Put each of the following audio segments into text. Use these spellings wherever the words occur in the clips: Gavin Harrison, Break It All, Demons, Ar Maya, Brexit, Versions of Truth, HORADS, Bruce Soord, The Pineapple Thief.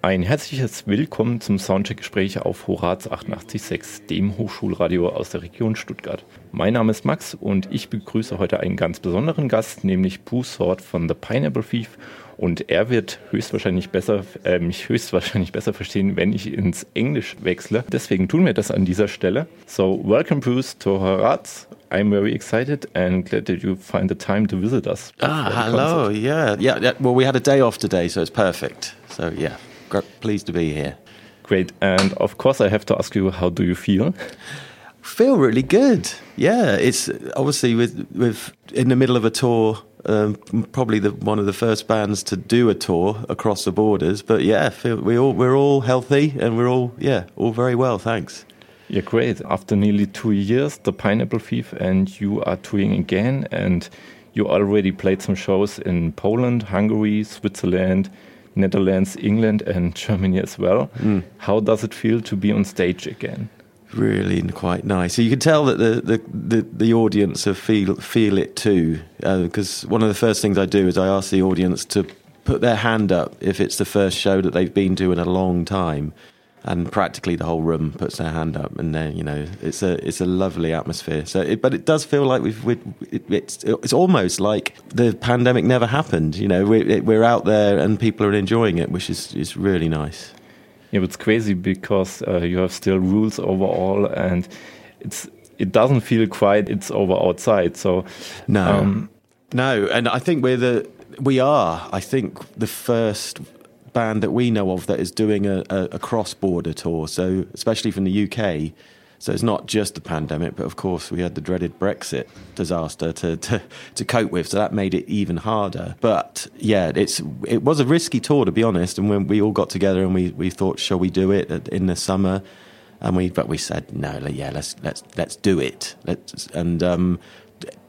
Ein herzliches Willkommen zum Soundcheck-Gespräch auf HORADS 88,6, dem Hochschulradio aus der Region Stuttgart. Mein Name ist Max und ich begrüße heute einen ganz besonderen Gast, nämlich Bruce Soord von The Pineapple Thief. Und er wird mich höchstwahrscheinlich besser verstehen, wenn ich ins Englisch wechsle. Deswegen tun wir das an dieser Stelle. So, welcome Bruce to HORADS. I'm very excited and glad that you find the time to visit us. Hello. Yeah. Well, we had a day off today, so it's perfect. So, yeah. Pleased to be here. Great. And of course I have to ask you, how do you feel? Feel really good. Yeah, it's obviously with in the middle of a tour, probably one of the first bands to do a tour across the borders, but yeah, we're all healthy and we're all very well, thanks. Yeah, great. After nearly 2 years, The Pineapple Thief and you are touring again, and you already played some shows in Poland, Hungary, Switzerland, Netherlands, England and Germany as well. Mm. How does it feel to be on stage again? Really quite nice. So you can tell that the audience feel it too, because one of the first things I do is I ask the audience to put their hand up if it's the first show that they've been to in a long time, and practically the whole room puts their hand up, and then, you know, it's a lovely atmosphere. So, it does feel like it's almost like the pandemic never happened. You know, we're out there and people are enjoying it, which is really nice. Yeah, but it's crazy because you have still rules overall, and it doesn't feel quite it's over outside. So no, and I think we are the first band that we know of that is doing a cross-border tour, so especially from the UK. So it's not just the pandemic, but of course we had the dreaded Brexit disaster to cope with, so that made it even harder. But yeah, it was a risky tour, to be honest, and when we all got together and we thought, shall we do it in the summer? And we said, no, yeah, let's do it. And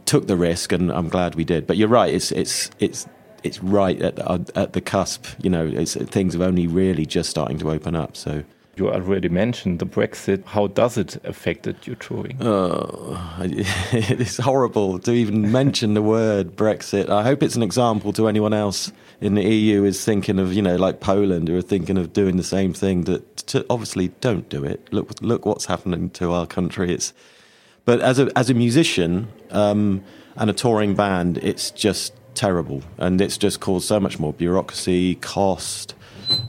took the risk, and I'm glad we did. But you're right, it's right at the cusp, you know, things are only really just starting to open up. So you already mentioned the Brexit. How does it affect your touring? Oh, it's horrible to even mention the word Brexit. I hope it's an example to anyone else in the EU is thinking of, you know, like Poland, who are thinking of doing the same thing, that obviously don't do it. Look what's happening to our country. But as a musician and a touring band, it's just terrible, and it's just caused so much more bureaucracy, cost.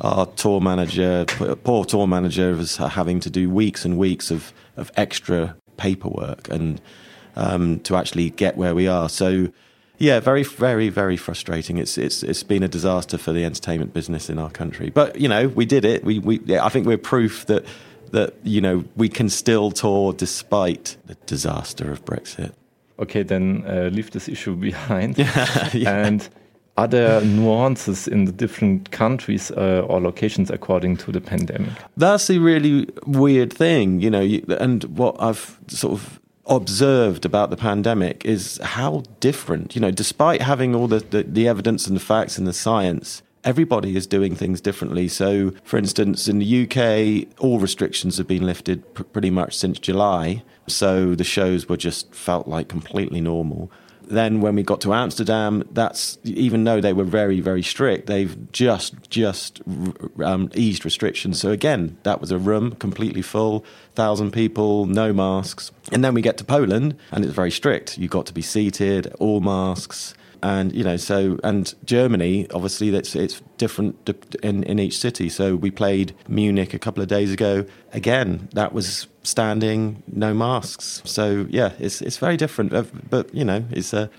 Our poor tour manager was having to do weeks and weeks of extra paperwork and to actually get where we are. So yeah, very, very, very frustrating. It's been a disaster for the entertainment business in our country, but you know, we did it. I think we're proof that you know, we can still tour despite the disaster of Brexit. Okay, then leave this issue behind. Yeah. And are there nuances in the different countries or locations according to the pandemic? That's the really weird thing, you know, and what I've sort of observed about the pandemic is how different, you know, despite having all the evidence and the facts and the science, everybody is doing things differently. So, for instance, in the UK, all restrictions have been lifted pretty much since July. So the shows felt like completely normal. Then when we got to Amsterdam, even though they were very, very strict, they've just eased restrictions. So again, that was a room completely full, 1,000 people, no masks. And then we get to Poland and it's very strict. You've got to be seated, all masks. And, you know, and Germany, obviously, it's different in each city. So we played Munich a couple of days ago. Again, that was standing, no masks. So yeah, it's very different. But you know,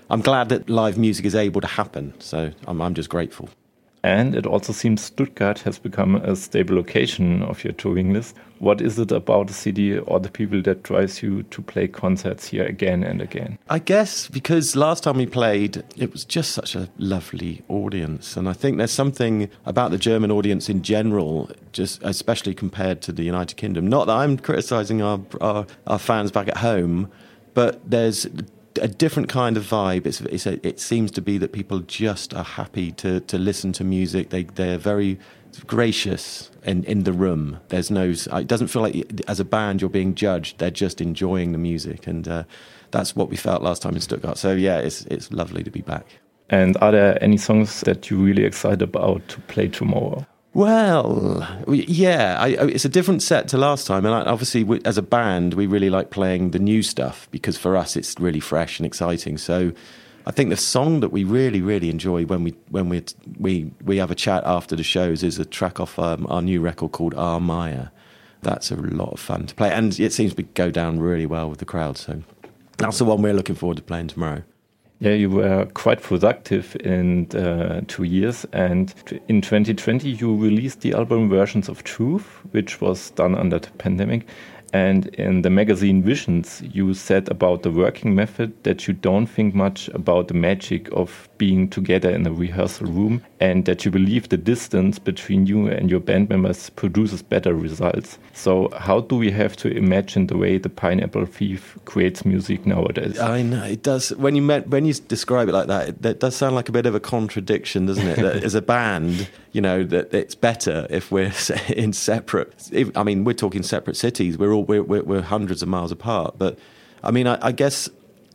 I'm glad that live music is able to happen. So I'm just grateful. And it also seems Stuttgart has become a stable location of your touring list. What is it about the city or the people that drives you to play concerts here again and again? I guess because last time we played, it was just such a lovely audience. And I think there's something about the German audience in general, just especially compared to the United Kingdom. Not that I'm criticising our fans back at home, but there's a different kind of vibe. It seems to be that people just are happy to listen to music. They're very gracious in the room. It doesn't feel like as a band you're being judged. They're just enjoying the music, and that's what we felt last time in Stuttgart. So yeah, it's lovely to be back. And are there any songs that you're really excited about to play tomorrow? Well, yeah, it's a different set to last time. And obviously, as a band, we really like playing the new stuff because for us, it's really fresh and exciting. So I think the song that we really, really enjoy when we have a chat after the shows is a track off our new record called Ar Maya. That's a lot of fun to play. And it seems to go down really well with the crowd. So that's the one we're looking forward to playing tomorrow. Yeah, you were quite productive in 2 years, and in 2020 you released the album Versions of Truth, which was done under the pandemic, and in the magazine Visions you said about the working method that you don't think much about the magic of being together in a rehearsal room and that you believe the distance between you and your band members produces better results. So how do we have to imagine the way the Pineapple Thief creates music nowadays? I know, it does. When you describe it like that, that does sound like a bit of a contradiction, doesn't it? That as a band, you know, that it's better if we're in separate... I mean, we're talking separate cities. We're hundreds of miles apart. But, I mean, I guess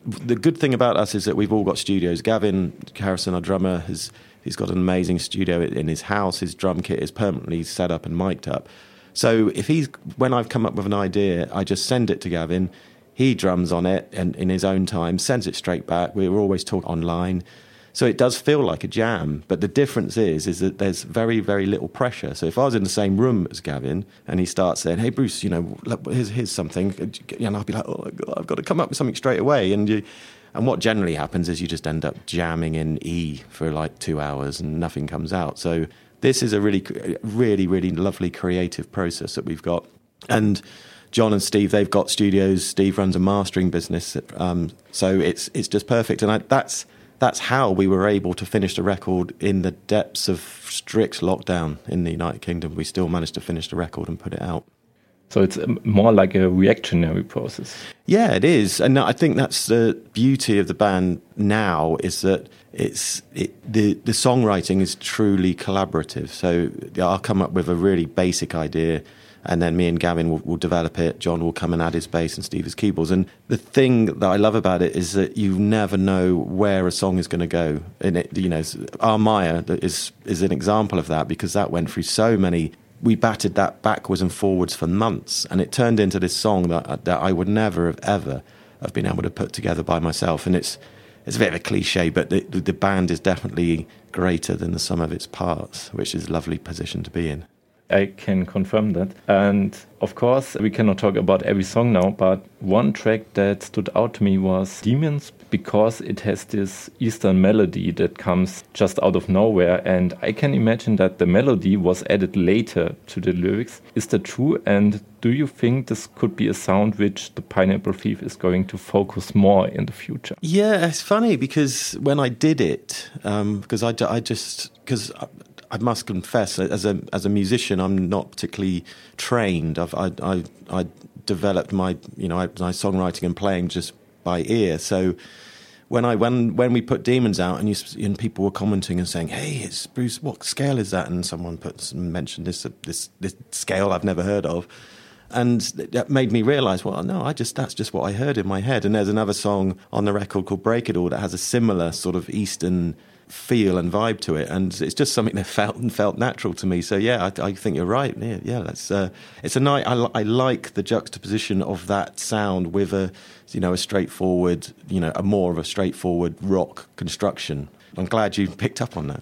the good thing about us is that we've all got studios. Gavin Harrison, our drummer, he's got an amazing studio in his house. His drum kit is permanently set up and mic'd up. So when I've come up with an idea, I just send it to Gavin. He drums on it and in his own time, sends it straight back. We're always talking online. So it does feel like a jam, but the difference is that there's very, very little pressure. So if I was in the same room as Gavin and he starts saying, hey, Bruce, you know, here's something, and I'd be like, oh, God, I've got to come up with something straight away. And what generally happens is you just end up jamming in E for like 2 hours and nothing comes out. So this is a really, really, really lovely creative process that we've got. And John and Steve, they've got studios. Steve runs a mastering business. So it's just perfect. And that's how we were able to finish the record in the depths of strict lockdown in the United Kingdom. We still managed to finish the record and put it out. So it's more like a reactionary process. Yeah, it is. And I think that's the beauty of the band now, is that the songwriting is truly collaborative. So I'll come up with a really basic idea, and then me and Gavin will develop it. John will come and add his bass and Steve his keyboards. And the thing that I love about it is that you never know where a song is going to go. And it, you know, Ar Maya is an example of that, because that went through so many. We batted that backwards and forwards for months, and it turned into this song that I would never have ever have been able to put together by myself. And it's a bit of a cliche, but the band is definitely greater than the sum of its parts, which is a lovely position to be in. I can confirm that. And of course, we cannot talk about every song now, but one track that stood out to me was Demons, because it has this Eastern melody that comes just out of nowhere. And I can imagine that the melody was added later to the lyrics. Is that true? And do you think this could be a sound which the Pineapple Thief is going to focus more in the future? Yeah, it's funny, because when I did it, I must confess, as a musician, I'm not particularly trained. I developed my my songwriting and playing just by ear. So when we put Demons out and people were commenting and saying, "Hey, it's Bruce. What scale is that?" and someone mentioned this scale I've never heard of, and that made me realise, well, no, that's just what I heard in my head. And there's another song on the record called Break It All that has a similar sort of Eastern feel and vibe to it, and it's just something that felt natural to me. So yeah, I think you're right. Yeah, that's it's a nice. I like the juxtaposition of that sound with a straightforward, a more of a straightforward rock construction. I'm glad you picked up on that.